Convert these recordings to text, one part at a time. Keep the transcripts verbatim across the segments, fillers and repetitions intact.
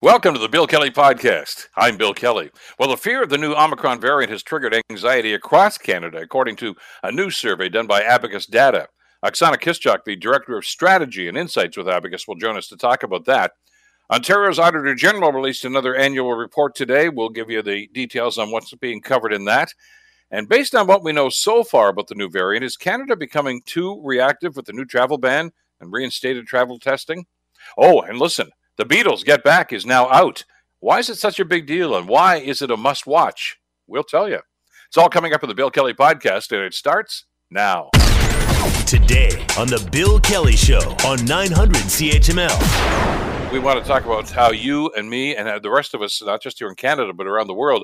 Welcome to the Bill Kelly Podcast. I'm Bill Kelly. Well, the fear of the new Omicron variant has triggered anxiety across Canada, according to a new survey done by Abacus Data. Oksana Kishchuk, the Director of Strategy and Insights with Abacus, will join us to talk about that. Ontario's Auditor General released another annual report today. We'll give you the details on what's being covered in that. And based on what we know so far about the new variant, is Canada becoming too reactive with the new travel ban and reinstated travel testing? Oh, and listen. The Beatles: Get Back is now out. Why is it such a big deal, and why is it a must-watch? We'll tell you. It's all coming up in the Bill Kelly Podcast, and it starts now. Today on the Bill Kelly Show on nine hundred C H M L. We want to talk about how you and me and the rest of us, not just here in Canada, but around the world,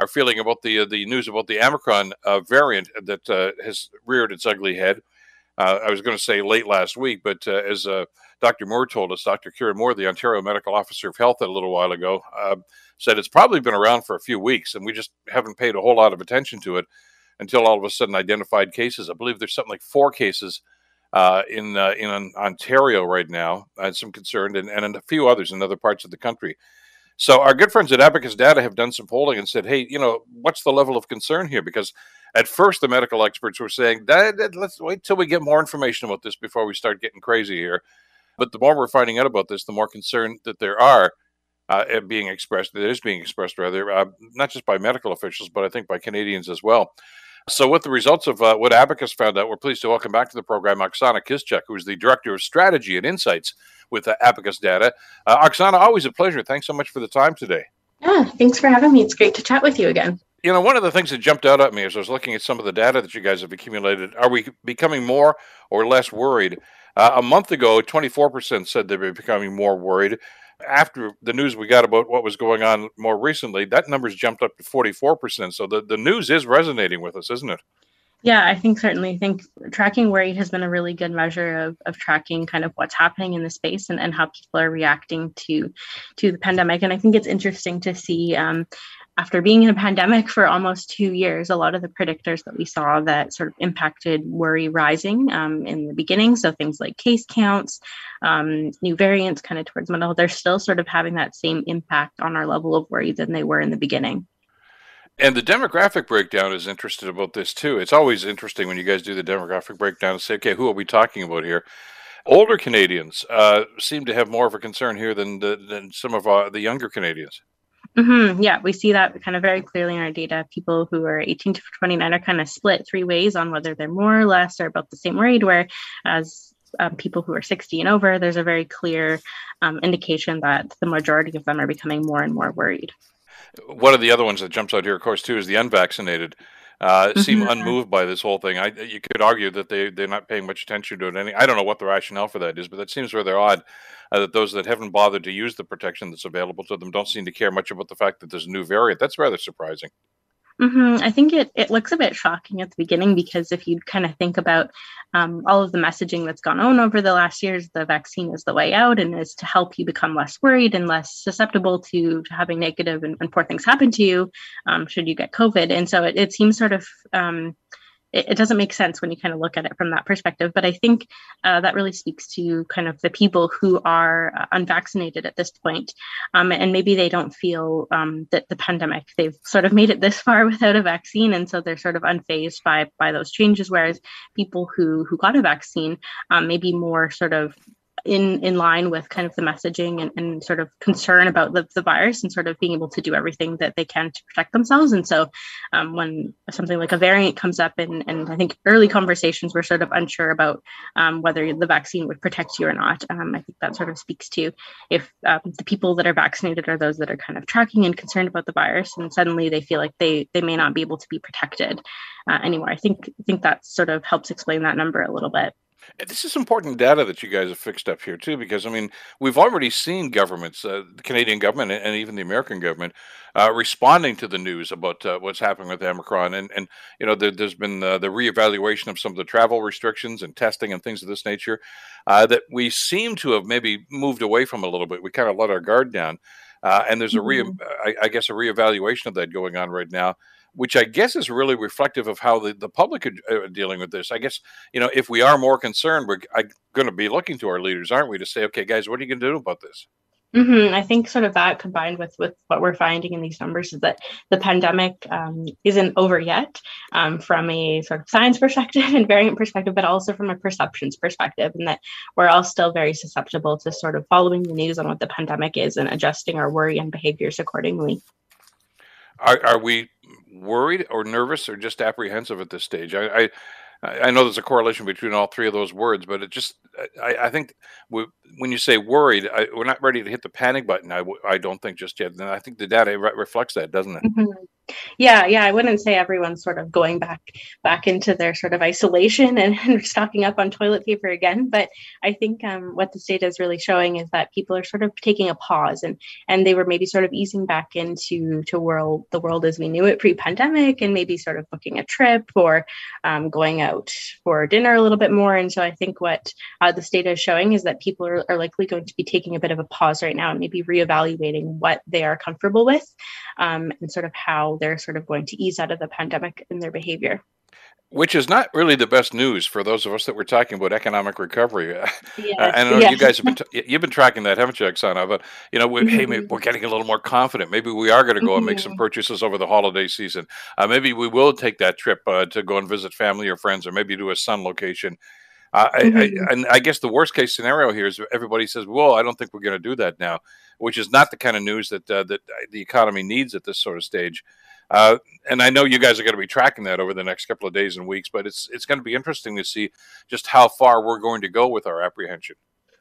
are feeling about the uh, the news about the Omicron uh, variant that uh, has reared its ugly head. Uh, I was going to say late last week, but uh, as uh, Doctor Moore told us, Doctor Kieran Moore, the Ontario Medical Officer of Health a little while ago, uh, said it's probably been around for a few weeks, and we just haven't paid a whole lot of attention to it until all of a sudden identified cases. I believe there's something like four cases uh, in uh, in Ontario right now, and some concerned, and, and a few others in other parts of the country. So our good friends at Abacus Data have done some polling and said, hey, you know, what's the level of concern here? Because at first, the medical experts were saying, let's wait till we get more information about this before we start getting crazy here. But the more we're finding out about this, the more concern that there are uh, being expressed, that is being expressed, rather, uh, not just by medical officials, but I think by Canadians as well. So with the results of uh, what Abacus found out, we're pleased to welcome back to the program Oksana Kishchuk, who is the Director of Strategy and Insights with uh, Abacus Data. Uh, Oksana, always a pleasure. Thanks so much for the time today. Yeah, thanks for having me. It's great to chat with you again. You know, one of the things that jumped out at me as I was looking at some of the data that you guys have accumulated, are we becoming more or less worried? Uh, a month ago, twenty-four percent said they were becoming more worried. After the news we got about what was going on more recently, that number's jumped up to forty-four percent. So the, the news is resonating with us, isn't it? Yeah, I think certainly. I think tracking worry has been a really good measure of of tracking kind of what's happening in the space and, and how people are reacting to, to the pandemic. And I think it's interesting to see um, after being in a pandemic for almost two years, a lot of the predictors that we saw that sort of impacted worry rising um, in the beginning. So things like case counts, um, new variants kind of towards middle, they're still sort of having that same impact on our level of worry than they were in the beginning. And the demographic breakdown is interested about this too. It's always interesting when you guys do the demographic breakdown and say, okay, who are we talking about here? Older Canadians uh, seem to have more of a concern here than, the, than some of uh, the younger Canadians. Mm-hmm. Yeah, we see that kind of very clearly in our data. People who are eighteen to twenty-nine are kind of split three ways on whether they're more or less or about the same worried, whereas um, people who are sixty and over, there's a very clear um, indication that the majority of them are becoming more and more worried. One of the other ones that jumps out here, of course, too, is the unvaccinated uh, mm-hmm. seem unmoved by this whole thing. I, you could argue that they, they're not paying much attention to it. Any, I don't know what the rationale for that is, but that seems rather odd uh, that those that haven't bothered to use the protection that's available to them don't seem to care much about the fact that there's a new variant. That's rather surprising. Mm-hmm. I think it, it looks a bit shocking at the beginning because if you kind of think about um, all of the messaging that's gone on over the last years, the vaccine is the way out and is to help you become less worried and less susceptible to, to having negative and, and poor things happen to you um, should you get COVID. And so it, it seems sort of... Um, it doesn't make sense when you kind of look at it from that perspective. But I think uh, that really speaks to kind of the people who are uh, unvaccinated at this point. Um, and maybe they don't feel um, that the pandemic, they've sort of made it this far without a vaccine. And so they're sort of unfazed by by those changes. Whereas people who, who got a vaccine um, may be more sort of in, in line with kind of the messaging and, and sort of concern about the, the virus and sort of being able to do everything that they can to protect themselves. And so um, when something like a variant comes up and, and I think early conversations were sort of unsure about um, whether the vaccine would protect you or not. Um, I think that sort of speaks to if um, the people that are vaccinated are those that are kind of tracking and concerned about the virus and suddenly they feel like they, they may not be able to be protected uh, anymore. I think, I think that sort of helps explain that number a little bit. This is important data that you guys have fixed up here, too, because, I mean, we've already seen governments, uh, the Canadian government and even the American government, uh, responding to the news about uh, what's happening with Omicron. And, and you know, there, there's been uh, the reevaluation of some of the travel restrictions and testing and things of this nature uh, that we seem to have maybe moved away from a little bit. We kind of let our guard down. Uh, and there's, a re- mm-hmm. I, I guess, a reevaluation of that going on right now, which I guess is really reflective of how the, the public are dealing with this. I guess, you know, if we are more concerned, we're going to be looking to our leaders, aren't we, to say, okay, guys, what are you going to do about this? Mm-hmm. I think sort of that combined with, with what we're finding in these numbers is that the pandemic um, isn't over yet um, from a sort of science perspective and variant perspective, but also from a perceptions perspective, and that we're all still very susceptible to sort of following the news on what the pandemic is and adjusting our worry and behaviors accordingly. Are, are we worried or nervous or just apprehensive at this stage? I, I I know there's a correlation between all three of those words, but it just, I, I think we, when you say worried, I, we're not ready to hit the panic button, I, I don't think just yet. And I think the data re- reflects that, doesn't it? Mm-hmm. Yeah, yeah. I wouldn't say everyone's sort of going back back into their sort of isolation and, and stocking up on toilet paper again. But I think um, what this data is really showing is that people are sort of taking a pause, and and they were maybe sort of easing back into to world the world as we knew it pre-pandemic, and maybe sort of booking a trip or um, going out for dinner a little bit more. And so I think what uh, this data is showing is that people are, are likely going to be taking a bit of a pause right now and maybe reevaluating what they are comfortable with um, and sort of how they're sort of going to ease out of the pandemic in their behavior. Which is not really the best news for those of us that we're talking about economic recovery. Yes, uh, I know yes. You guys have been t- you've been tracking that, haven't you, Oksana? But you know, we, mm-hmm. hey, maybe we're getting a little more confident. Maybe we are going to go mm-hmm. and make some purchases over the holiday season. Uh, maybe we will take that trip uh, to go and visit family or friends, or maybe to a sun location. Uh, mm-hmm. I, I, and I guess the worst case scenario here is everybody says, well, I don't think we're going to do that now, which is not the kind of news that uh, that the economy needs at this sort of stage. Uh, and I know you guys are going to be tracking that over the next couple of days and weeks, but it's it's going to be interesting to see just how far we're going to go with our apprehension.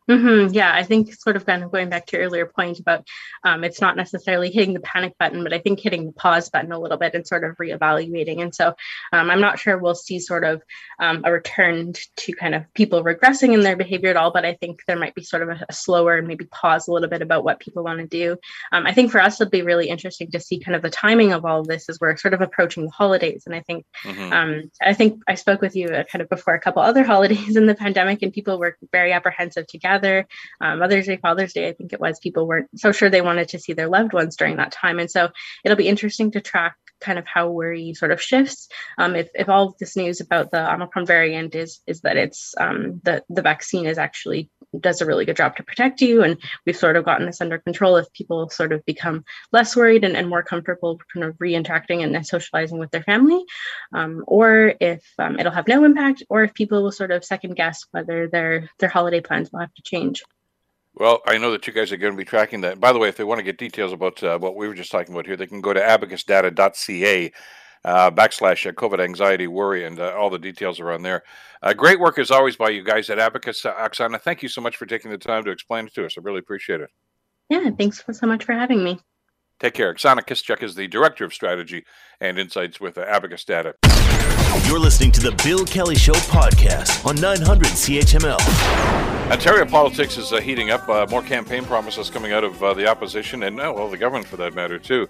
Mm-hmm. Yeah, I think sort of kind of going back to your earlier point about um, it's not necessarily hitting the panic button, but I think hitting the pause button a little bit and sort of reevaluating. And so um, I'm not sure we'll see sort of um, a return to kind of people regressing in their behavior at all, but I think there might be sort of a, a slower and maybe pause a little bit about what people want to do. Um, I think for us, it'll be really interesting to see kind of the timing of all of this as we're sort of approaching the holidays. And I think mm-hmm. um, I think I spoke with you kind of before a couple other holidays in the pandemic, and people were very apprehensive to gather. Um, Mother's Day, Father's Day, I think it was, people weren't so sure they wanted to see their loved ones during that time. And so it'll be interesting to track kind of how worry sort of shifts. Um, if, if all of this news about the Omicron variant is is that it's um, the, the vaccine is actually does a really good job to protect you, and we've sort of gotten this under control, if people sort of become less worried and, and more comfortable kind of re-interacting and, and socializing with their family, um, or if um, it'll have no impact, or if people will sort of second guess whether their their holiday plans will have to change. Well, I know that you guys are going to be tracking that. By the way, if they want to get details about uh, what we were just talking about here, they can go to abacus data dot c a uh, backslash uh, COVID anxiety worry, and uh, all the details are on there. Uh, great work as always by you guys at Abacus. Uh, Oksana, thank you so much for taking the time to explain it to us. I really appreciate it. Yeah, thanks so much for having me. Take care. Oksana Kishchuk is the Director of Strategy and Insights with uh, Abacus Data. You're listening to The Bill Kelly Show Podcast on nine hundred C H M L. Ontario politics is uh, heating up. Uh, more campaign promises coming out of uh, the opposition and, uh, well, the government for that matter, too.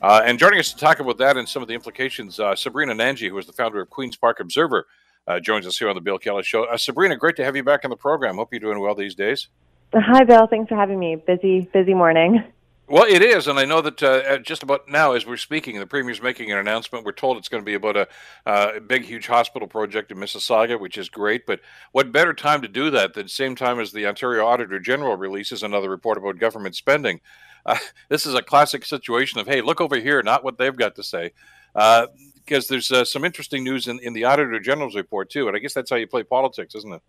Uh, and joining us to talk about that and some of the implications, uh, Sabrina Nanji, who is the founder of Queen's Park Observer, uh, joins us here on The Bill Kelly Show. Uh, Sabrina, great to have you back on the program. Hope you're doing well these days. Hi, Bill. Thanks for having me. Busy, busy morning. Well, it is, and I know that uh, just about now as we're speaking, the Premier's making an announcement. We're told it's going to be about a uh, big, huge hospital project in Mississauga, which is great, but what better time to do that than the same time as the Ontario Auditor General releases another report about government spending? Uh, this is a classic situation of, hey, look over here, not what they've got to say, uh, because there's uh, some interesting news in, in the Auditor General's report, too, and I guess that's how you play politics, isn't it?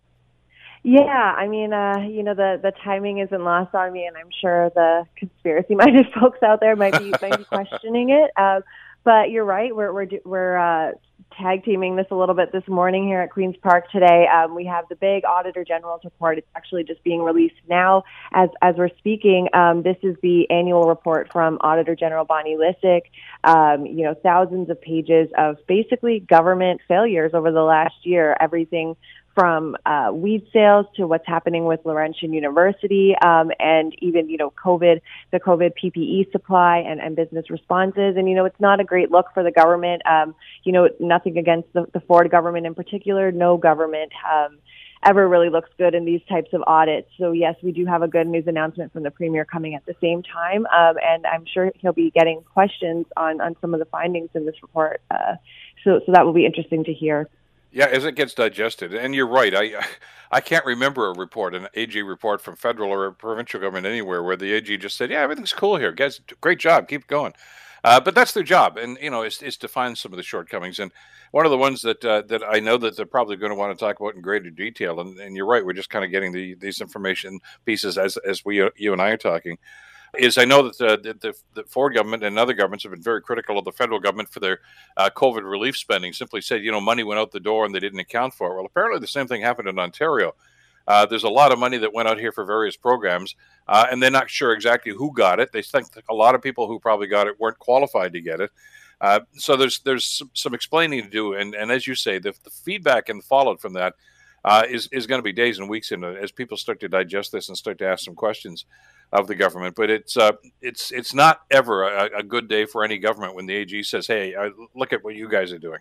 Yeah, I mean, uh, you know, the, the timing isn't lost on me, and I'm sure the conspiracy-minded folks out there might be might be questioning it. Um, but you're right, we're we're we're uh, tag teaming this a little bit this morning here at Queen's Park today. Um, we have the big Auditor General's report. It's actually just being released now as as we're speaking. Um, this is the annual report from Auditor General Bonnie Lysik. Um, you know, thousands of pages of basically government failures over the last year. Everything from uh, weed sales to what's happening with Laurentian University, um, and even, you know, COVID, the COVID P P E supply and, and business responses. And, you know, it's not a great look for the government. Um, you know, nothing against the, the Ford government in particular. No government um, ever really looks good in these types of audits. So, yes, we do have a good news announcement from the Premier coming at the same time. Um, and I'm sure he'll be getting questions on, on some of the findings in this report. Uh, so, so that will be interesting to hear. Yeah, as it gets digested. And you're right. I I can't remember a report, an A G report from federal or provincial government anywhere where the A G just said, yeah, everything's cool here. Guys, great job. Keep going. Uh, but that's their job. And, you know, it's, it's to find some of the shortcomings. And one of the ones that uh, that I know that they're probably going to want to talk about in greater detail. And, and you're right. We're just kind of getting the, these information pieces as, as we you and I are talking. Is I know that the, the, the Ford government and other governments have been very critical of the federal government for their uh, COVID relief spending, simply said, you know, money went out the door and they didn't account for it. Well, apparently the same thing happened in Ontario. Uh, there's a lot of money that went out here for various programs, uh, and they're not sure exactly who got it. They think a lot of people who probably got it weren't qualified to get it. Uh, so there's there's some, some explaining to do. And, and as you say, the, the feedback and followed from that uh, is, is going to be days and weeks in as people start to digest this and start to ask some questions of the government. But it's uh, it's it's not ever a, a good day for any government when the A G says, hey, uh, look at what you guys are doing.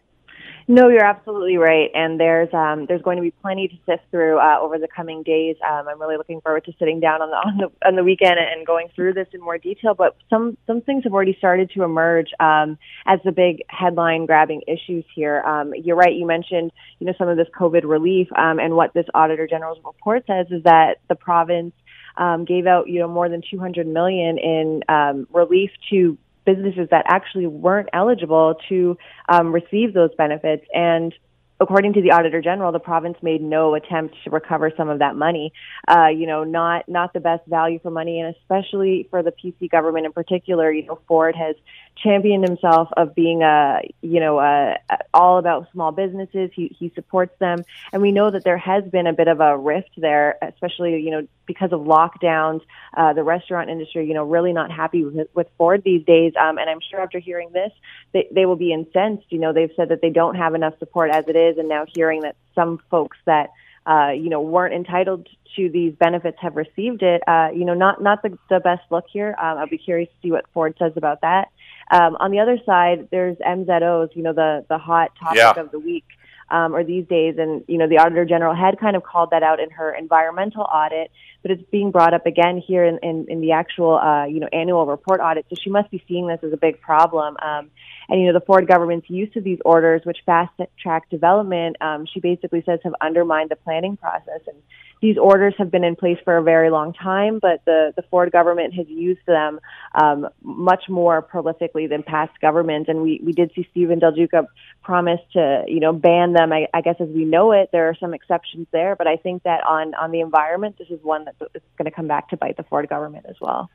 No, you're absolutely right. And there's um, there's going to be plenty to sift through uh, over the coming days. Um, I'm really looking forward to sitting down on the, on the on the weekend and going through this in more detail. But some, some things have already started to emerge um, as the big headline-grabbing issues here. Um, you're right. You mentioned you know some of this COVID relief, um, and what this Auditor General's report says is that the province Um, gave out, you know, more than two hundred million dollars in um, relief to businesses that actually weren't eligible to um, receive those benefits. And according to the Auditor General, the province made no attempt to recover some of that money. Uh, you know, not not the best value for money, and especially for the P C government in particular. You know, Ford has championed himself of being a you know a, all about small businesses. He he supports them, and we know that there has been a bit of a rift there, especially you know because of lockdowns. Uh, the restaurant industry, you know, really not happy with, with Ford these days. Um, and I'm sure after hearing this, they they will be incensed. You know, they've said that they don't have enough support as it is. And now hearing that some folks that, uh, you know, weren't entitled to these benefits have received it, uh, you know, not not the, the best look here. Um, I'll be curious to see what Ford says about that. Um, on the other side, there's M Z Os, you know, the, the hot topic yeah. of the week um, or these days. And, you know, the Auditor General had kind of called that out in her environmental audit, but it's being brought up again here in, in, in the actual, uh, you know, annual report audit. So she must be seeing this as a big problem. Um, and, you know, the Ford government's use of these orders, which fast-track development, um, she basically says have undermined the planning process. And these orders have been in place for a very long time, but the, the Ford government has used them um, much more prolifically than past governments. And we, we did see Steven Del Duca promise to, you know, ban them, I, I guess, as we know it. There are some exceptions there, but I think that on, on the environment, this is one that it's going to come back to bite the Ford government as well.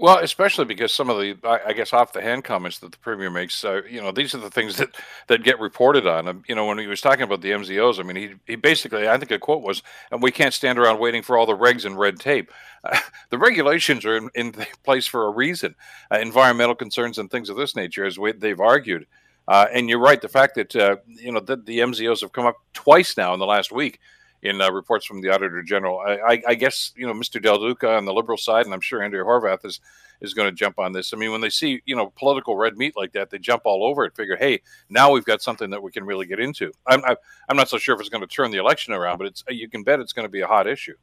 Well, especially because some of the, I guess, off-the-hand comments that the Premier makes, uh, you know, these are the things that, that get reported on. Um, you know, when he was talking about the M Z Os, I mean, he he basically, I think the quote was, and we can't stand around waiting for all the regs and red tape. Uh, the regulations are in, in place for a reason. Uh, environmental concerns and things of this nature, as we, they've argued. Uh, and you're right, the fact that, uh, you know, the, the M Z Os have come up twice now in the last week, in uh, reports from the Auditor General. I, I, I guess, you know, Mister Del Duca on the Liberal side, and I'm sure Andrea Horvath is, is going to jump on this. I mean, when they see, you know, political red meat like that, they jump all over it, figure, hey, now we've got something that we can really get into. I'm, I'm not so sure if it's going to turn the election around, but it's you can bet it's going to be a hot issue.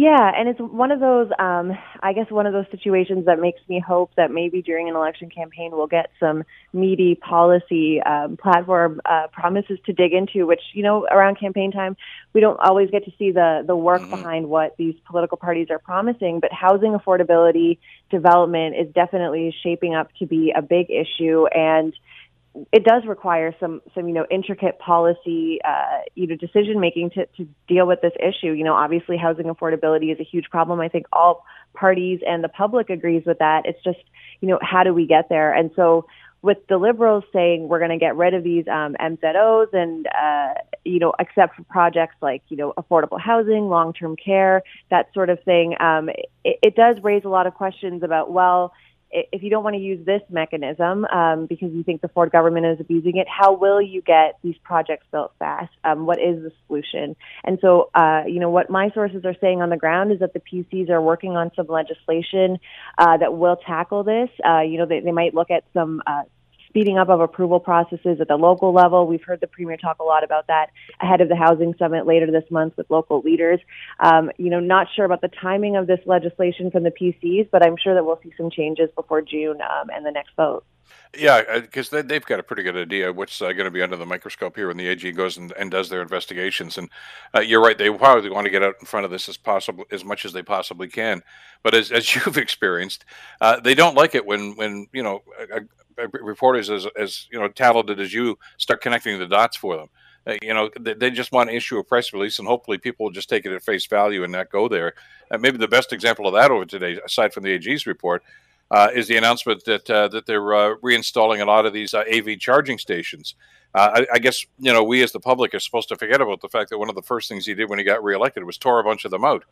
Yeah, and it's one of those, um, I guess, one of those situations that makes me hope that maybe during an election campaign we'll get some meaty policy um, platform uh, promises to dig into, which, you know, around campaign time, we don't always get to see the, the work mm-hmm. behind what these political parties are promising. But housing affordability, development is definitely shaping up to be a big issue. And it does require some, some you know, intricate policy, uh, you know, decision making to, to deal with this issue. You know, obviously, housing affordability is a huge problem. I think all parties and the public agrees with that. It's just, you know, how do we get there? And so, with the Liberals saying we're going to get rid of these um, M Z Os and, uh, you know, except for projects like, you know, affordable housing, long-term care, that sort of thing, um, it, it does raise a lot of questions about, well, if you don't want to use this mechanism um, because you think the Ford government is abusing it, how will you get these projects built fast? Um, what is the solution? And so, uh, you know, what my sources are saying on the ground is that the P Cs are working on some legislation uh, that will tackle this. Uh, you know, they, they might look at some uh, speeding up of approval processes at the local level. We've heard the Premier talk a lot about that ahead of the housing summit later this month with local leaders. Um, you know, not sure about the timing of this legislation from the P Cs, but I'm sure that we'll see some changes before June um, and the next vote. Yeah, because they've got a pretty good idea what's uh, going to be under the microscope here when the A G goes and, and does their investigations. And uh, you're right; they probably want to get out in front of this as possible, as much as they possibly can. But as as you've experienced, uh, they don't like it when when you know uh, reporters as as you know talented as you start connecting the dots for them. Uh, you know, they, they just want to issue a press release, and hopefully people will just take it at face value and not go there. Uh, maybe the best example of that over today, aside from the A G's report. Uh, is the announcement that uh, that they're uh, reinstalling a lot of these uh, A V charging stations. Uh, I, I guess, you know, we as the public are supposed to forget about the fact that one of the first things he did when he got reelected was tore a bunch of them out.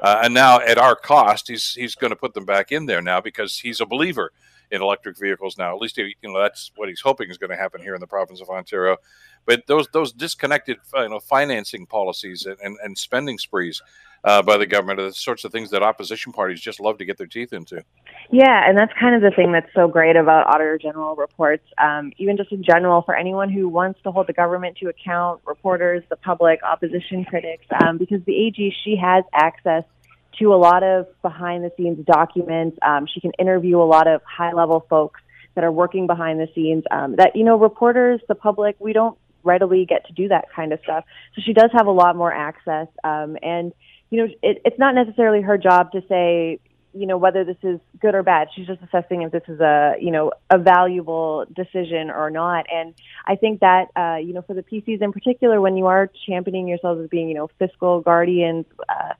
Uh, and now at our cost, he's he's going to put them back in there now because he's a believer in electric vehicles now. At least, you know, that's what he's hoping is going to happen here in the province of Ontario. But those those disconnected, you know, financing policies and, and, and spending sprees uh, by the government are the sorts of things that opposition parties just love to get their teeth into. Yeah, and that's kind of the thing that's so great about Auditor General reports, um, even just in general, for anyone who wants to hold the government to account, reporters, the public, opposition critics, um, because the A G, she has access to a lot of behind-the-scenes documents. Um, she can interview a lot of high-level folks that are working behind the scenes um, that, you know, reporters, the public, we don't readily get to do that kind of stuff. So she does have a lot more access. Um, and, you know, it, it's not necessarily her job to say, you know, whether this is good or bad. She's just assessing if this is a, you know, a valuable decision or not. And I think that, uh, you know, for the P Cs in particular, when you are championing yourselves as being, you know, fiscal guardians, uh,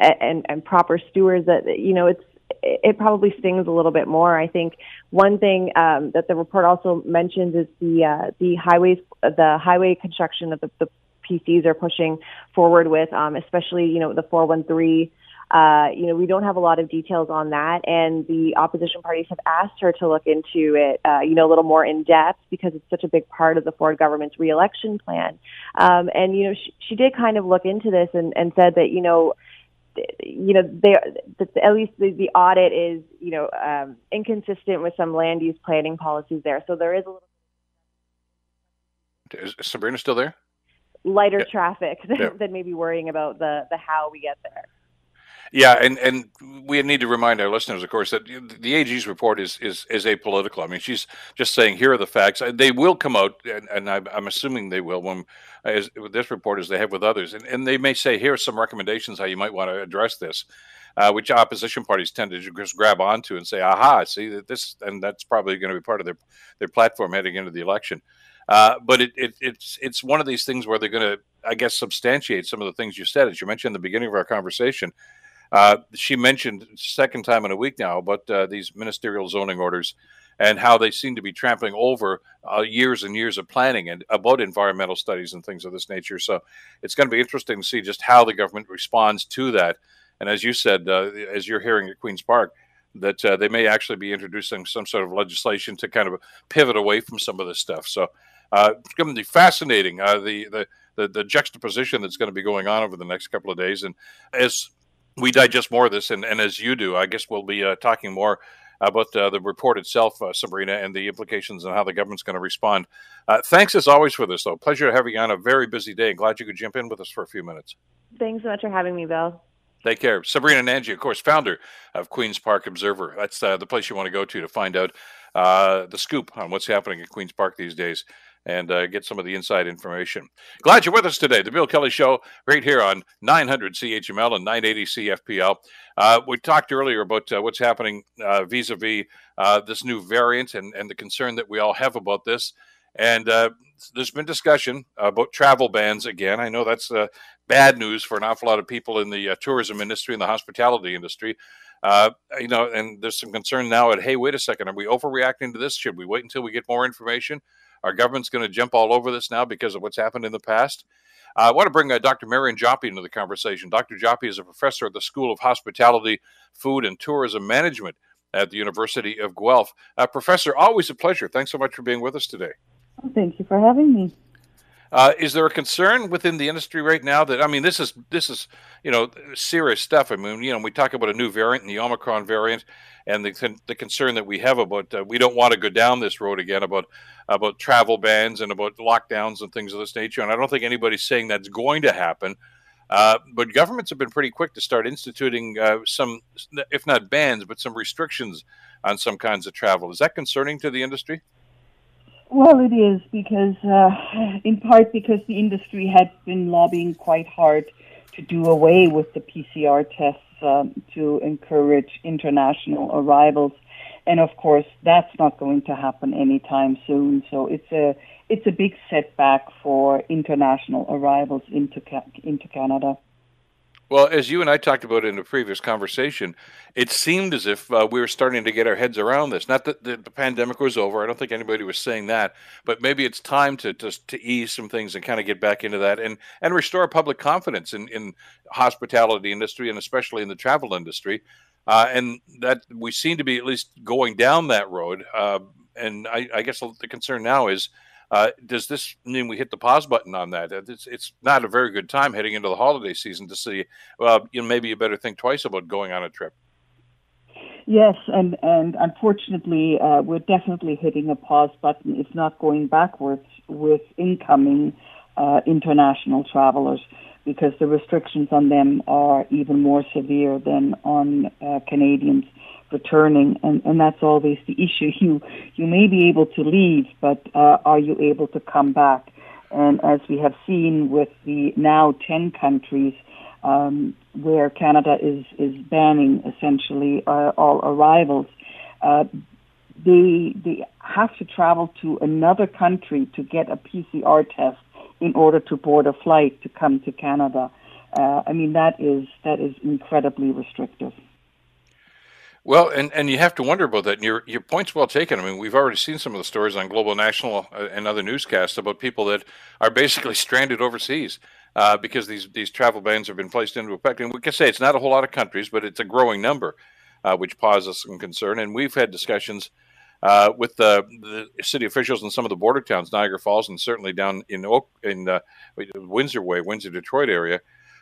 And, and proper stewards, that, you know, it's, it probably stings a little bit more. I think one thing um, that the report also mentions is the uh, the highways, the highway construction that the, the P Cs are pushing forward with, um, especially, you know, the four one three. Uh, you know, we don't have a lot of details on that, and the opposition parties have asked her to look into it, uh, you know, a little more in depth because it's such a big part of the Ford government's reelection plan. Um, and, you know, she, she did kind of look into this and, and said that, you know, you know, they, at least the, the audit is, you know, um, inconsistent with some land use planning policies there. So there is a little. Is Sabrina still there? Lighter yeah. traffic than, yeah. than maybe worrying about the, the how we get there. Yeah, and, and we need to remind our listeners, of course, that the A G's report is, is, is apolitical. I mean, she's just saying, here are the facts. They will come out, and, and I'm assuming they will, when, as, with this report as they have with others. And, and they may say, here are some recommendations how you might want to address this, uh, which opposition parties tend to just grab onto and say, aha, see, this, and that's probably going to be part of their, their platform heading into the election. Uh, but it, it, it's it's one of these things where they're going to, I guess, substantiate some of the things you said, as you mentioned in the beginning of our conversation. Uh, she mentioned second time in a week now about uh, these ministerial zoning orders and how they seem to be trampling over uh, years and years of planning and about environmental studies and things of this nature. So it's going to be interesting to see just how the government responds to that. And as you said, uh, as you're hearing at Queen's Park, that uh, they may actually be introducing some sort of legislation to kind of pivot away from some of this stuff. So uh, it's going to be fascinating, uh, the, the, the, the juxtaposition that's going to be going on over the next couple of days. And as we digest more of this, and, and as you do, I guess we'll be uh, talking more about uh, the report itself, uh, Sabrina, and the implications and how the government's going to respond. Uh, thanks, as always, for this, though. Pleasure to have you on a very busy day, and glad you could jump in with us for a few minutes. Thanks so much for having me, Bill. Take care. Sabrina Nanji, of course, founder of Queen's Park Observer. That's uh, the place you want to go to to find out uh, the scoop on what's happening at Queen's Park these days and uh, get some of the inside information. Glad you're with us today. The Bill Kelly Show right here on nine hundred C H M L and nine eighty C F P L. Uh, we talked earlier about uh, what's happening uh, vis-a-vis uh, this new variant and, and the concern that we all have about this. And uh, there's been discussion about travel bans again. I know that's uh, bad news for an awful lot of people in the uh, tourism industry and the hospitality industry. Uh, you know, and there's some concern now at, hey, wait a second, are we overreacting to this? Should we wait until we get more information? Our government's going to jump all over this now because of what's happened in the past. Uh, I want to bring uh, Doctor Marion Joppe into the conversation. Doctor Joppe is a professor at the School of Hospitality, Food and Tourism Management at the University of Guelph. Uh, professor, always a pleasure. Thanks so much for being with us today. Well, thank you for having me. Uh, is there a concern within the industry right now that, I mean, this is, this is, you know, serious stuff. I mean, you know, we talk about a new variant and the Omicron variant and the the concern that we have about, uh, we don't want to go down this road again about, about travel bans and about lockdowns and things of this nature. And I don't think anybody's saying that's going to happen. Uh, but governments have been pretty quick to start instituting uh, some, if not bans, but some restrictions on some kinds of travel. Is that concerning to the industry? Well, it is, because uh, in part because the industry had been lobbying quite hard to do away with the P C R tests um, to encourage international arrivals. And of course, that's not going to happen anytime soon. So it's a it's a big setback for international arrivals into ca- into Canada. Well, as you and I talked about in a previous conversation, it seemed as if uh, we were starting to get our heads around this. Not that the, the pandemic was over. I don't think anybody was saying that. But maybe it's time to to, to ease some things and kind of get back into that and, and restore public confidence in, in hospitality industry and especially in the travel industry. Uh, and that we seem to be at least going down that road. Uh, and I, I guess the concern now is, Uh, does this mean we hit the pause button on that? It's, it's not a very good time heading into the holiday season to see, well, you know, maybe you better think twice about going on a trip. Yes, and, and unfortunately, uh, we're definitely hitting a pause button, if not going backwards, with incoming uh, international travelers, because the restrictions on them are even more severe than on uh, Canadians returning, and, and that's always the issue. You you may be able to leave, but uh, are you able to come back? And as we have seen with the now ten countries um, where Canada is, is banning essentially uh, all arrivals, uh, they, they have to travel to another country to get a P C R test in order to board a flight to come to Canada. Uh, I mean, that is that is incredibly restrictive. Well, and, and you have to wonder about that. And your your point's well taken. I mean, we've already seen some of the stories on Global National and other newscasts about people that are basically stranded overseas uh, because these, these travel bans have been placed into effect. And we can say it's not a whole lot of countries, but it's a growing number, uh, which causes some concern. And we've had discussions uh, with the, the city officials in some of the border towns, Niagara Falls, and certainly down in Oak, in uh, Windsor Way, Windsor, Detroit area.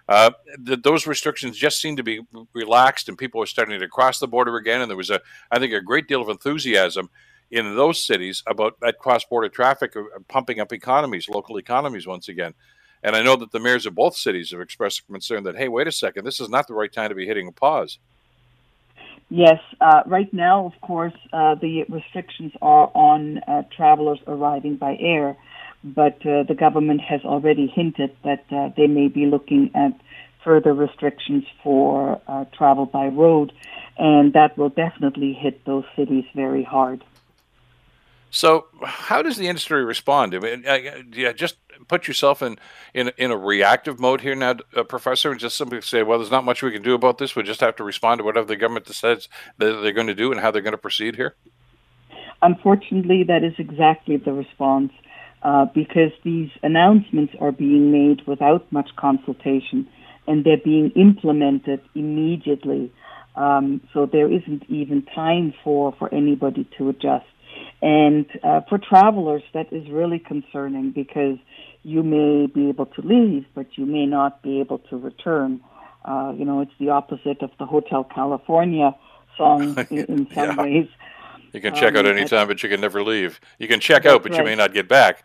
Uh, th- those restrictions just seem to be relaxed, and people are starting to cross the border again. And there was, a, I think, a great deal of enthusiasm in those cities about that cross-border traffic pumping up economies, local economies once again. And I know that the mayors of both cities have expressed concern that, hey, wait a second, this is not the right time to be hitting a pause. Yes. Uh, right now, of course, uh, the restrictions are on uh, travelers arriving by air. But uh, the government has already hinted that uh, they may be looking at further restrictions for uh, travel by road, and that will definitely hit those cities very hard. So how does the industry respond? I mean, I, yeah, just put yourself in, in, in a reactive mode here now, uh, Professor, and just simply say, well, there's not much we can do about this. We just have to respond to whatever the government decides that they're going to do and how they're going to proceed here? Unfortunately, that is exactly the response. Uh, because these announcements are being made without much consultation, and they're being implemented immediately. Um, so there isn't even time for, for anybody to adjust. And uh, for travelers, that is really concerning, because you may be able to leave, but you may not be able to return. Uh, you know, it's the opposite of the Hotel California song in, in some yeah. ways. You can check um, out any time, but you can never leave. You can check out, but right. you may not get back.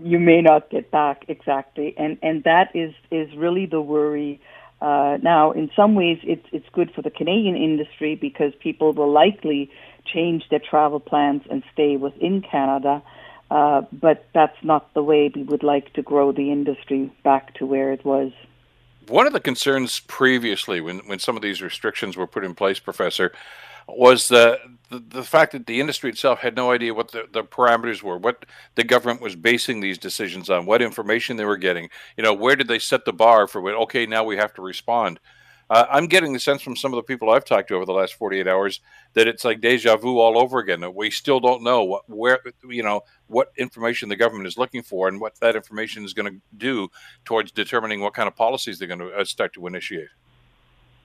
You may not get back, exactly. And and that is, is really the worry. Uh, now, in some ways, it's it's good for the Canadian industry, because people will likely change their travel plans and stay within Canada. Uh, but that's not the way we would like to grow the industry back to where it was. One of the concerns previously when, when some of these restrictions were put in place, Professor, was the, the the fact that the industry itself had no idea what the, the parameters were, what the government was basing these decisions on, what information they were getting. You know, where did they set the bar for, okay, now we have to respond? Uh, I'm getting the sense from some of the people I've talked to over the last forty-eight hours that it's like deja vu all over again. That we still don't know what, where, you know, what information the government is looking for and what that information is going to do towards determining what kind of policies they're going to start to initiate.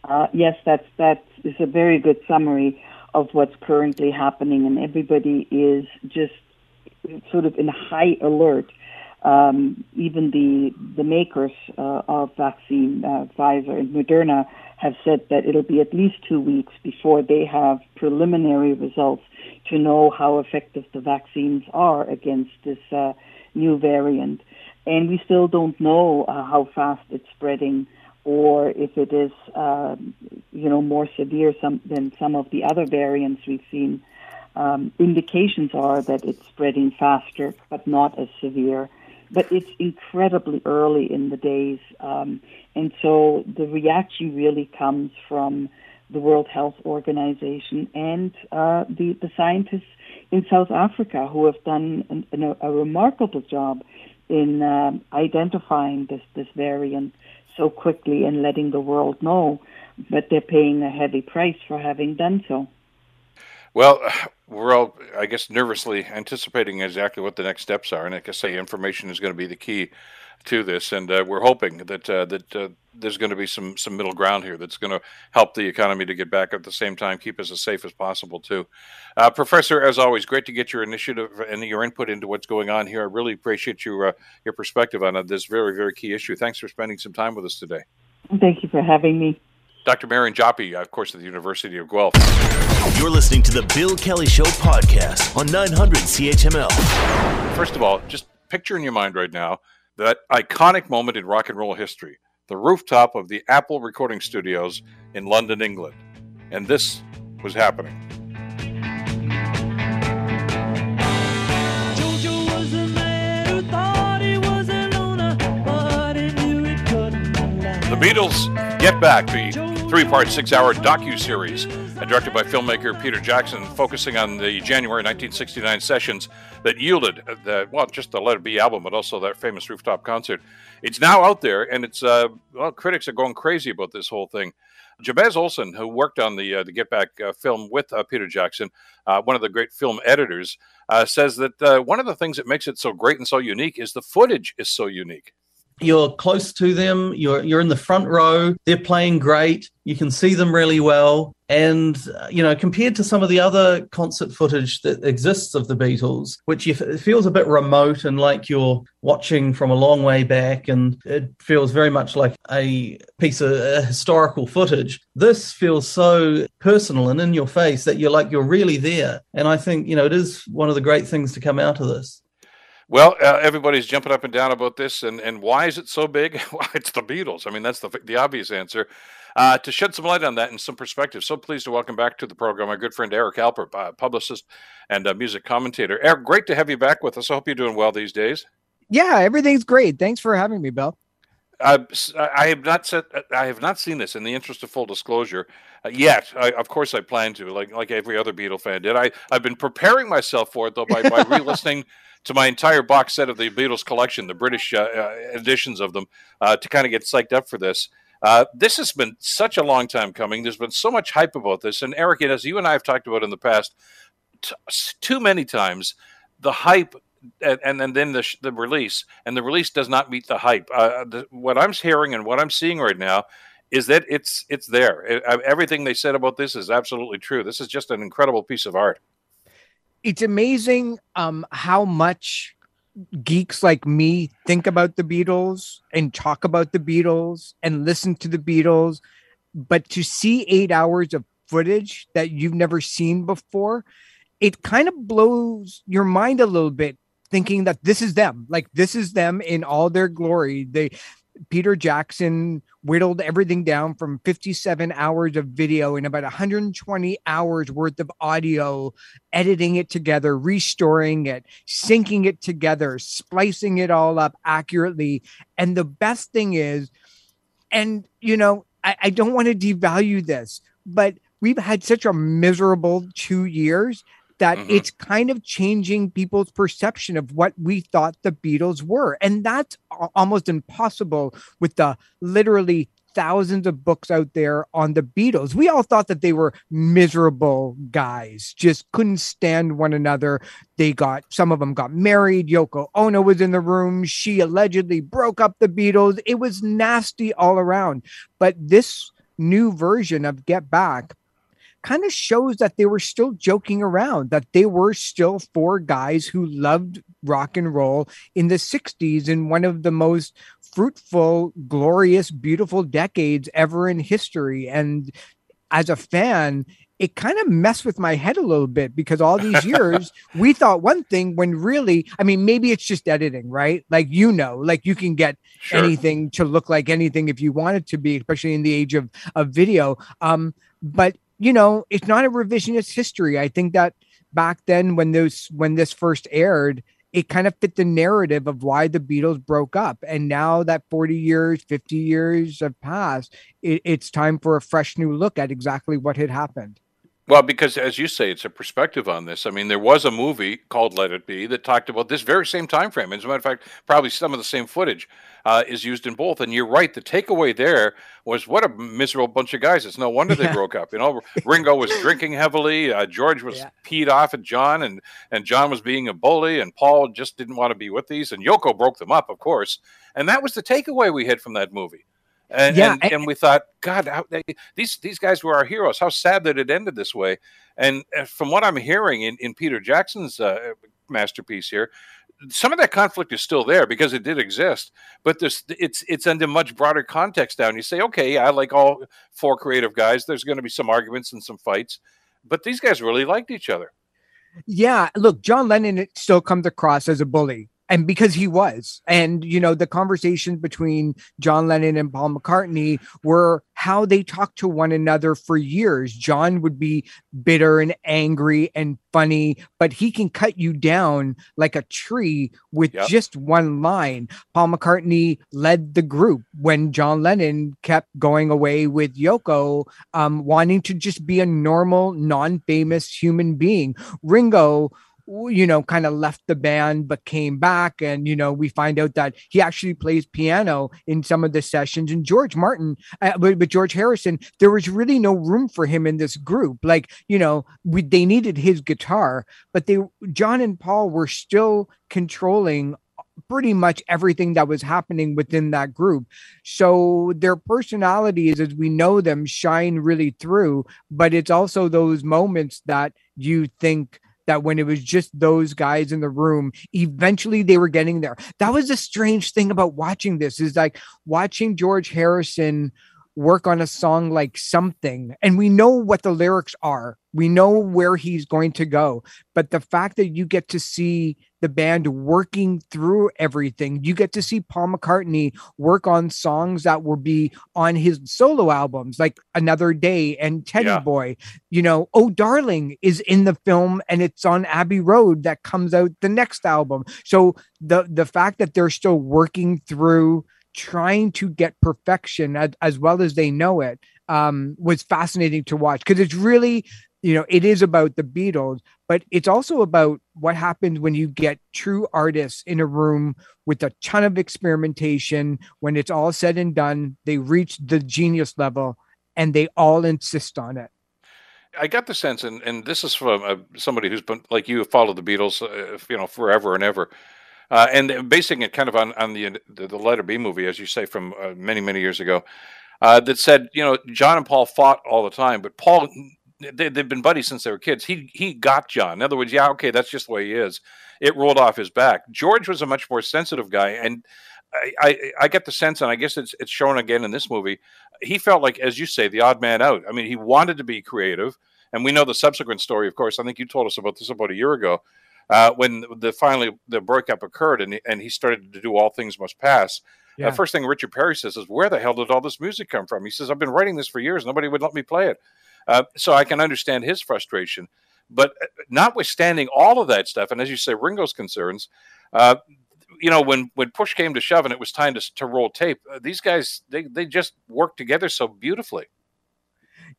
Uh, yes, that's, that is a very good summary of what's currently happening, and everybody is just sort of in high alert. Um, even the the makers uh, of vaccine, uh, Pfizer and Moderna, have said that it'll be at least two weeks before they have preliminary results to know how effective the vaccines are against this uh, new variant. And we still don't know uh, how fast it's spreading. or if it is, uh, you know, more severe some, than some of the other variants we've seen. Um, indications are that it's spreading faster, but not as severe. But it's incredibly early in the days, um, and so the reaction really comes from the World Health Organization and uh, the, the scientists in South Africa who have done an, an, a remarkable job in uh, identifying this, this variant so quickly and letting the world know, but they're paying a heavy price for having done so. Well, we're all, I guess, nervously anticipating exactly what the next steps are, and like I say, information is going to be the key to this, and uh, we're hoping that uh, that uh, there's going to be some, some middle ground here that's going to help the economy to get back at the same time, keep us as safe as possible, too. Uh, Professor, as always, great to get your initiative and your input into what's going on here. I really appreciate your, uh, your perspective on uh, this very, very key issue. Thanks for spending some time with us today. Thank you for having me. Doctor Marion Joppe, of course, at the University of Guelph. You're listening to The Bill Kelly Show podcast on nine hundred C H M L. First of all, just picture in your mind right now that iconic moment in rock and roll history, the rooftop of the Apple Recording Studios in London, England. And this was happening. The Beatles, Get Back, the three-part, six-hour docu-series directed by filmmaker Peter Jackson, focusing on the January nineteen sixty-nine sessions that yielded, the, well, just the Let It Be album, but also that famous rooftop concert. It's now out there, and it's uh, well, critics are going crazy about this whole thing. Jabez Olson, who worked on the uh, the Get Back uh, film with uh, Peter Jackson, uh, one of the great film editors, uh, says that uh, one of the things that makes it so great and so unique is the footage is so unique. You're close to them, you're you're in the front row, they're playing great, you can see them really well. And, uh, you know, compared to some of the other concert footage that exists of the Beatles, which if, it feels a bit remote and like you're watching from a long way back, and it feels very much like a piece of uh, historical footage, this feels so personal and in your face that you're like, you're really there. And I think, you know, it is one of the great things to come out of this. Well, uh, everybody's jumping up and down about this, and, and why is it so big? Well, it's the Beatles. I mean, that's the the obvious answer. Uh, to shed some light on that and some perspective, so pleased to welcome back to the program my good friend Eric Alper, uh, publicist and uh, music commentator. Eric, great to have you back with us. I hope you're doing well these days. Yeah, everything's great. Thanks for having me, Bill. Uh, I have not said I have not seen this. In the interest of full disclosure, uh, yet I, of course I plan to, like like every other Beatle fan did. I I've been preparing myself for it though by, by re-listening to my entire box set of the Beatles collection, the British uh, uh, editions of them, uh, to kind of get psyched up for this. Uh, this has been such a long time coming. There's been so much hype about this, and Eric, as you and I have talked about in the past t- too many times, the hype. And, and, and then the, sh- the release, and the release does not meet the hype. Uh, the, what I'm hearing and what I'm seeing right now is that it's it's there. It, I, everything they said about this is absolutely true. This is just an incredible piece of art. It's amazing um, how much geeks like me think about the Beatles and talk about the Beatles and listen to the Beatles. But to see eight hours of footage that you've never seen before, it kind of blows your mind a little bit, thinking that this is them, like this is them in all their glory. They, Peter Jackson whittled everything down from fifty-seven hours of video and about one hundred twenty hours worth of audio, editing it together, restoring it, syncing it together, splicing it all up accurately. And the best thing is, and you know, I, I don't want to devalue this, but we've had such a miserable two years that mm-hmm. it's kind of changing people's perception of what we thought the Beatles were. And that's almost impossible with the literally thousands of books out there on the Beatles. We all thought that they were miserable guys, just couldn't stand one another. They got, some of them got married. Yoko Ono was in the room. She allegedly broke up the Beatles. It was nasty all around. But this new version of Get Back kind of shows that they were still joking around, that they were still four guys who loved rock and roll in the sixties, in one of the most fruitful, glorious, beautiful decades ever in history. And as a fan, it kind of messed with my head a little bit, because all these years we thought one thing when really, I mean, maybe it's just editing, right? Like, you know, like you can get sure. anything to look like anything if you want it to be, especially in the age of, of video. Um, but, you know, it's not a revisionist history. I think that back then when those, when this first aired, it kind of fit the narrative of why the Beatles broke up. And now that forty years, fifty years have passed, it, it's time for a fresh new look at exactly what had happened. Well, because as you say, it's a perspective on this. I mean, there was a movie called Let It Be that talked about this very same time frame. As a matter of fact, probably some of the same footage uh, is used in both. And you're right. The takeaway there was what a miserable bunch of guys. It's no wonder they yeah. broke up. You know, Ringo was drinking heavily. Uh, George was yeah. peed off at John, and, and John was being a bully. And Paul just didn't want to be with these. And Yoko broke them up, of course. And that was the takeaway we had from that movie. And, yeah, and, and we thought, God, how, they, these these guys were our heroes. How sad that it ended this way. And from what I'm hearing in, in Peter Jackson's uh, masterpiece here, some of that conflict is still there because it did exist. But there's, it's it's under much broader context now. And you say, okay, yeah, like all four creative guys, there's going to be some arguments and some fights. But these guys really liked each other. Yeah, look, John Lennon still comes across as a bully. And because he was, and, you know, the conversations between John Lennon and Paul McCartney were how they talked to one another for years. John would be bitter and angry and funny, but he can cut you down like a tree with yep. just one line. Paul McCartney led the group when John Lennon kept going away with Yoko, um, wanting to just be a normal, non-famous human being. Ringo, you know, kind of left the band, but came back. And, you know, we find out that he actually plays piano in some of the sessions. And George Martin, uh, but, but George Harrison, there was really no room for him in this group. Like, you know, we, they needed his guitar, but they, John and Paul were still controlling pretty much everything that was happening within that group. So their personalities, as we know them, shine really through, but it's also those moments that you think, that when it was just those guys in the room, eventually they were getting there. That was a strange thing about watching this, is like watching George Harrison work on a song like Something. And we know what the lyrics are. We know where he's going to go. But the fact that you get to see the band working through everything, you get to see Paul McCartney work on songs that will be on his solo albums, like Another Day and Teddy yeah. Boy. You know, Oh Darling is in the film, and it's on Abbey Road that comes out the next album. So the the fact that they're still working through, trying to get perfection as, as well as they know it, um, was fascinating to watch, because it's really, you know, it is about the Beatles, but it's also about what happens when you get true artists in a room with a ton of experimentation. When it's all said and done, they reach the genius level and they all insist on it. I got the sense, and, and this is from uh, somebody who's been, like you, followed the Beatles, uh, you know, forever and ever. Uh, and basing it kind of on, on the, the the Let It Be movie, as you say, from uh, many, many years ago, uh, that said, you know, John and Paul fought all the time, but Paul, they, they've been buddies since they were kids. He he got John. In other words, yeah, okay, that's just the way he is. It rolled off his back. George was a much more sensitive guy, and I, I, I get the sense, and I guess it's it's shown again in this movie, he felt like, as you say, the odd man out. I mean, he wanted to be creative, and we know the subsequent story, of course. I think you told us about this about a year ago. Uh, when the finally the breakup occurred and, and he started to do All Things Must Pass, yeah. the first thing Richard Perry says is, where the hell did all this music come from? He says, I've been writing this for years. Nobody would let me play it. Uh, so I can understand his frustration. But notwithstanding all of that stuff, and as you say, Ringo's concerns, uh, you know, when, when push came to shove and it was time to, to roll tape, uh, these guys, they, they just worked together so beautifully.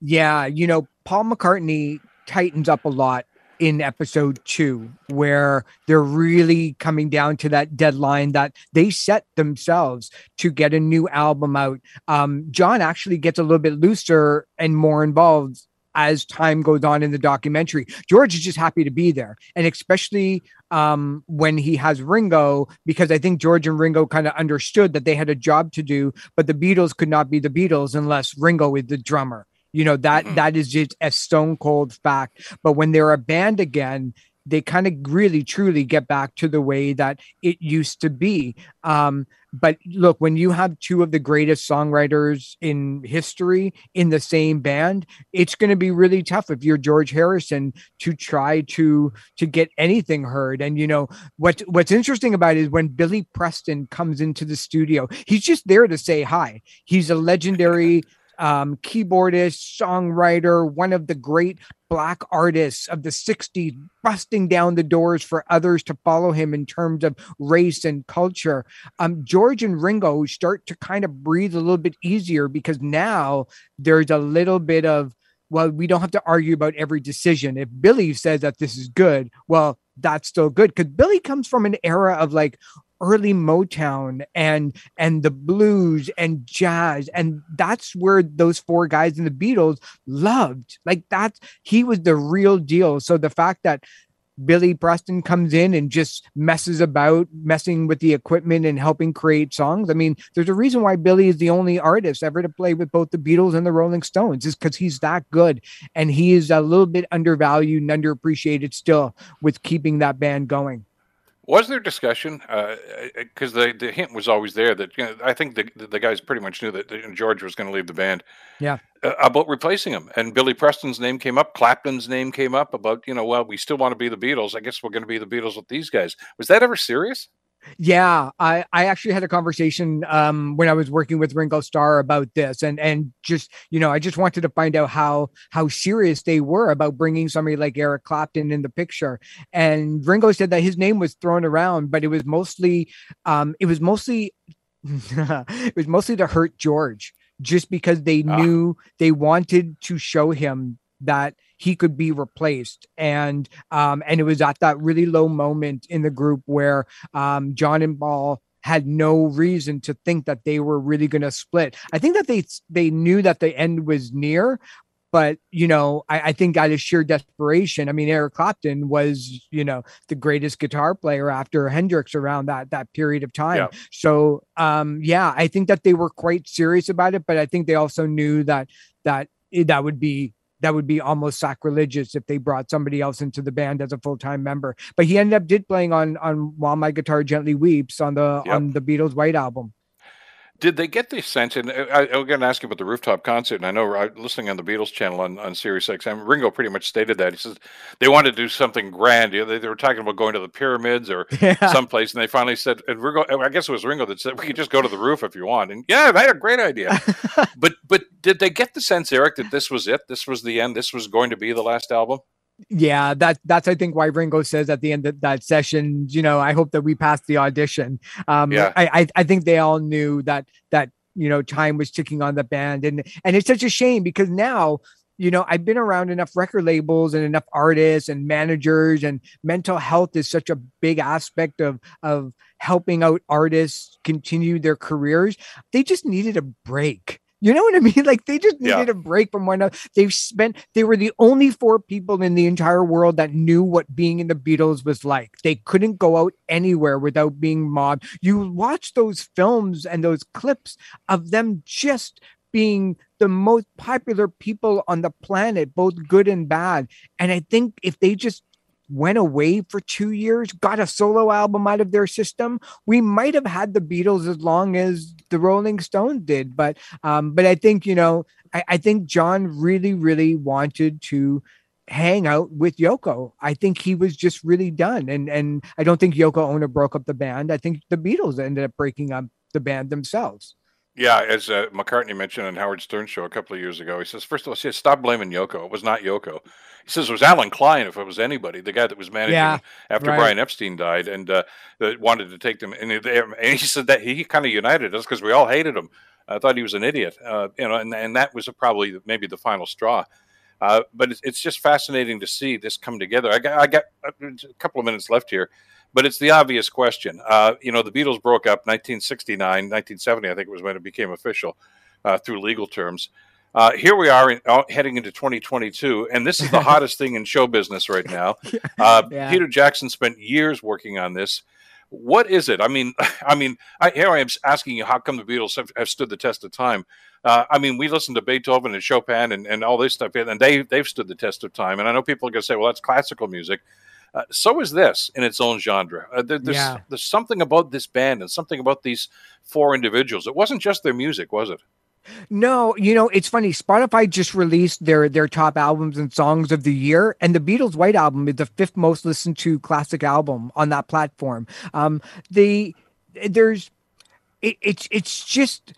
Yeah, you know, Paul McCartney tightens up a lot in episode two, where they're really coming down to that deadline that they set themselves to get a new album out. Um, John actually gets a little bit looser and more involved as time goes on in the documentary. George is just happy to be there. And especially um, when he has Ringo, because I think George and Ringo kind of understood that they had a job to do, but the Beatles could not be the Beatles unless Ringo is the drummer. You know, that that is just a stone cold fact. But when they're a band again, they kind of really, truly get back to the way that it used to be. Um, But look, when you have two of the greatest songwriters in history in the same band, it's going to be really tough if you're George Harrison to try to to get anything heard. And, you know, what, what's interesting about it is when Billy Preston comes into the studio, he's just there to say hi. He's a legendary um, keyboardist, songwriter, one of the great Black artists of the sixties, busting down the doors for others to follow him in terms of race and culture. Um, George and Ringo start to kind of breathe a little bit easier because now there's a little bit of, well, we don't have to argue about every decision. If Billy says that this is good, well, that's still good, because Billy comes from an era of like early Motown and and the blues and jazz, and that's where those four guys in the Beatles loved. Like that's, he was the real deal. So the fact that Billy Preston comes in and just messes about, messing with the equipment and helping create songs. I mean, there's a reason why Billy is the only artist ever to play with both the Beatles and the Rolling Stones, is because he's that good. And he is a little bit undervalued and underappreciated still with keeping that band going. Was there discussion? Because uh, the, the hint was always there that, you know, I think the the guys pretty much knew that George was going to leave the band. Yeah, uh, about replacing him. And Billy Preston's name came up, Clapton's name came up about, you know, well, we still want to be the Beatles. I guess we're going to be the Beatles with these guys. Was that ever serious? Yeah, I, I actually had a conversation um, when I was working with Ringo Starr about this, and and just, you know, I just wanted to find out how how serious they were about bringing somebody like Eric Clapton in the picture. And Ringo said that his name was thrown around, but it was mostly um, it was mostly it was mostly to hurt George, just because they ah. knew they wanted to show him that he could be replaced. And um, and it was at that really low moment in the group where um, John and Paul had no reason to think that they were really going to split. I think that they they knew that the end was near, but, you know, I, I think out of sheer desperation. I mean, Eric Clapton was, you know, the greatest guitar player after Hendrix around that that period of time. Yeah. So, um, yeah, I think that they were quite serious about it, but I think they also knew that that that would be That would be almost sacrilegious if they brought somebody else into the band as a full-time member. But he ended up did playing on on While My Guitar Gently Weeps on the yep. on the Beatles' White Album. Did they get the sense, and I, I'm going to ask you about the rooftop concert, and I know I'm listening on the Beatles channel on, on Sirius X M, Ringo pretty much stated that. He says they wanted to do something grand. You know, they, they were talking about going to the pyramids or yeah. someplace, and they finally said, and Ringo, I guess it was Ringo that said, we could just go to the roof if you want. And yeah, that's a great idea. but but did they get the sense, Eric, that this was it? This was the end? This was going to be the last album? Yeah, that that's I think why Ringo says at the end of that session, you know, I hope that we passed the audition. Um, yeah. I, I I think they all knew that that you know time was ticking on the band, and and it's such a shame because now, you know, I've been around enough record labels and enough artists and managers, and mental health is such a big aspect of of helping out artists continue their careers. They just needed a break. You know what I mean? Like they just needed yeah. a break from one another. They've spent, they were the only four people in the entire world that knew what being in the Beatles was like. They couldn't go out anywhere without being mobbed. You watch those films and those clips of them just being the most popular people on the planet, both good and bad. And I think if they just went away for two years, got a solo album out of their system, we might have had the Beatles as long as the Rolling Stones did. But um, but I think, you know, I, I think John really, really wanted to hang out with Yoko. I think he was just really done. And, and I don't think Yoko Ono broke up the band. I think the Beatles ended up breaking up the band themselves. Yeah, as uh, McCartney mentioned on Howard Stern's show a couple of years ago, he says, first of all, says, stop blaming Yoko. It was not Yoko. He says it was Alan Klein, if it was anybody, the guy that was managing yeah, after right. Brian Epstein died and uh, wanted to take them. And, and he said that he kind of united us because we all hated him. I thought he was an idiot. Uh, you know, and, and that was probably maybe the final straw. Uh, but it's, it's just fascinating to see this come together. I got, I got a couple of minutes left here. But it's the obvious question. Uh, you know, the Beatles broke up nineteen sixty-nine, nineteen seventy, I think it was when it became official uh, through legal terms. Uh, here we are in, uh, heading into twenty twenty-two, and this is the hottest thing in show business right now. Uh, yeah. Peter Jackson spent years working on this. What is it? I mean, I mean, I, here I am asking you, how come the Beatles have, have stood the test of time? Uh, I mean, we listen to Beethoven and Chopin and, and all this stuff, and they, they've stood the test of time. And I know people are going to say, well, that's classical music. Uh, so is this in its own genre. Uh, there, there's, yeah. there's something about this band and something about these four individuals. It wasn't just their music, was it? No, you know, it's funny. Spotify just released their their top albums and songs of the year, and the Beatles' White Album is the fifth most listened to classic album on that platform. Um, the there's it, it's it's just.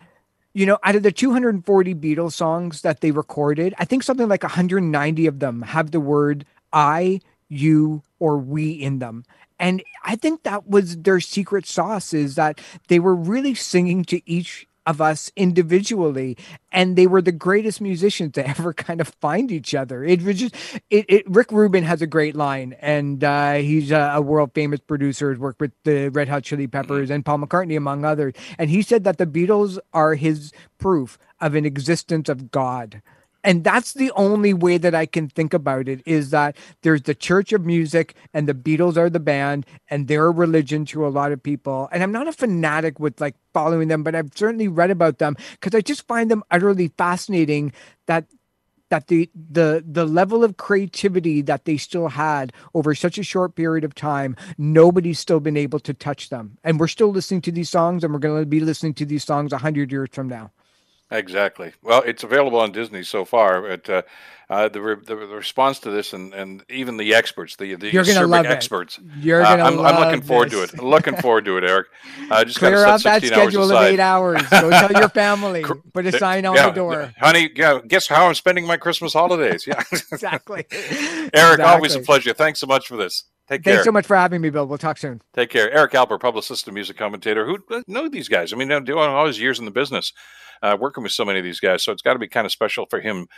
You know, out of the two hundred forty Beatles songs that they recorded, I think something like one hundred ninety of them have the word I, you, or we in them. And I think that was their secret sauce, is that they were really singing to each of us individually. And they were the greatest musicians to ever kind of find each other. It was just, it, it, Rick Rubin has a great line. And uh, he's a, a world famous producer, has worked with the Red Hot Chili Peppers and Paul McCartney, among others. And he said that the Beatles are his proof of an existence of God. And that's the only way that I can think about it, is that there's the church of music and the Beatles are the band and they're a religion to a lot of people. And I'm not a fanatic with like following them, but I've certainly read about them because I just find them utterly fascinating, that that the, the the level of creativity that they still had over such a short period of time, nobody's still been able to touch them. And we're still listening to these songs, and we're going to be listening to these songs one hundred years from now. Exactly. Well, it's available on Disney so far, but uh, uh, the, re- the response to this, and, and even the experts, the the You're gonna love experts, it. You're uh, gonna I'm, love I'm looking forward this. to it. Looking forward to it, Eric. Uh, just clear out that schedule of eight hours. Go tell your family. Put a sign on yeah, the door, honey. Yeah, guess how I'm spending my Christmas holidays. Yeah, exactly. Eric, exactly. Always a pleasure. Thanks so much for this. Take care. Thanks so much for having me, Bill. We'll talk soon. Take care. Eric Alper, publicist and music commentator. Who know these guys? I mean, doing all his years in the business, uh, working with so many of these guys. So it's got to be kind of special for him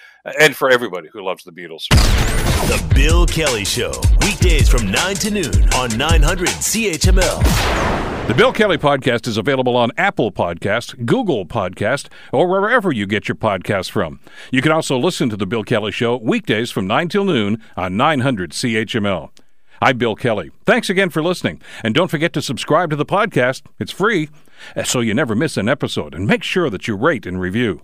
and for everybody who loves the Beatles. The Bill Kelly Show, weekdays from nine to noon on nine hundred C H M L. The Bill Kelly Podcast is available on Apple Podcasts, Google Podcasts, or wherever you get your podcasts from. You can also listen to The Bill Kelly Show weekdays from nine till noon on nine hundred C H M L. I'm Bill Kelly. Thanks again for listening. And don't forget to subscribe to the podcast. It's free, so you never miss an episode. And make sure that you rate and review.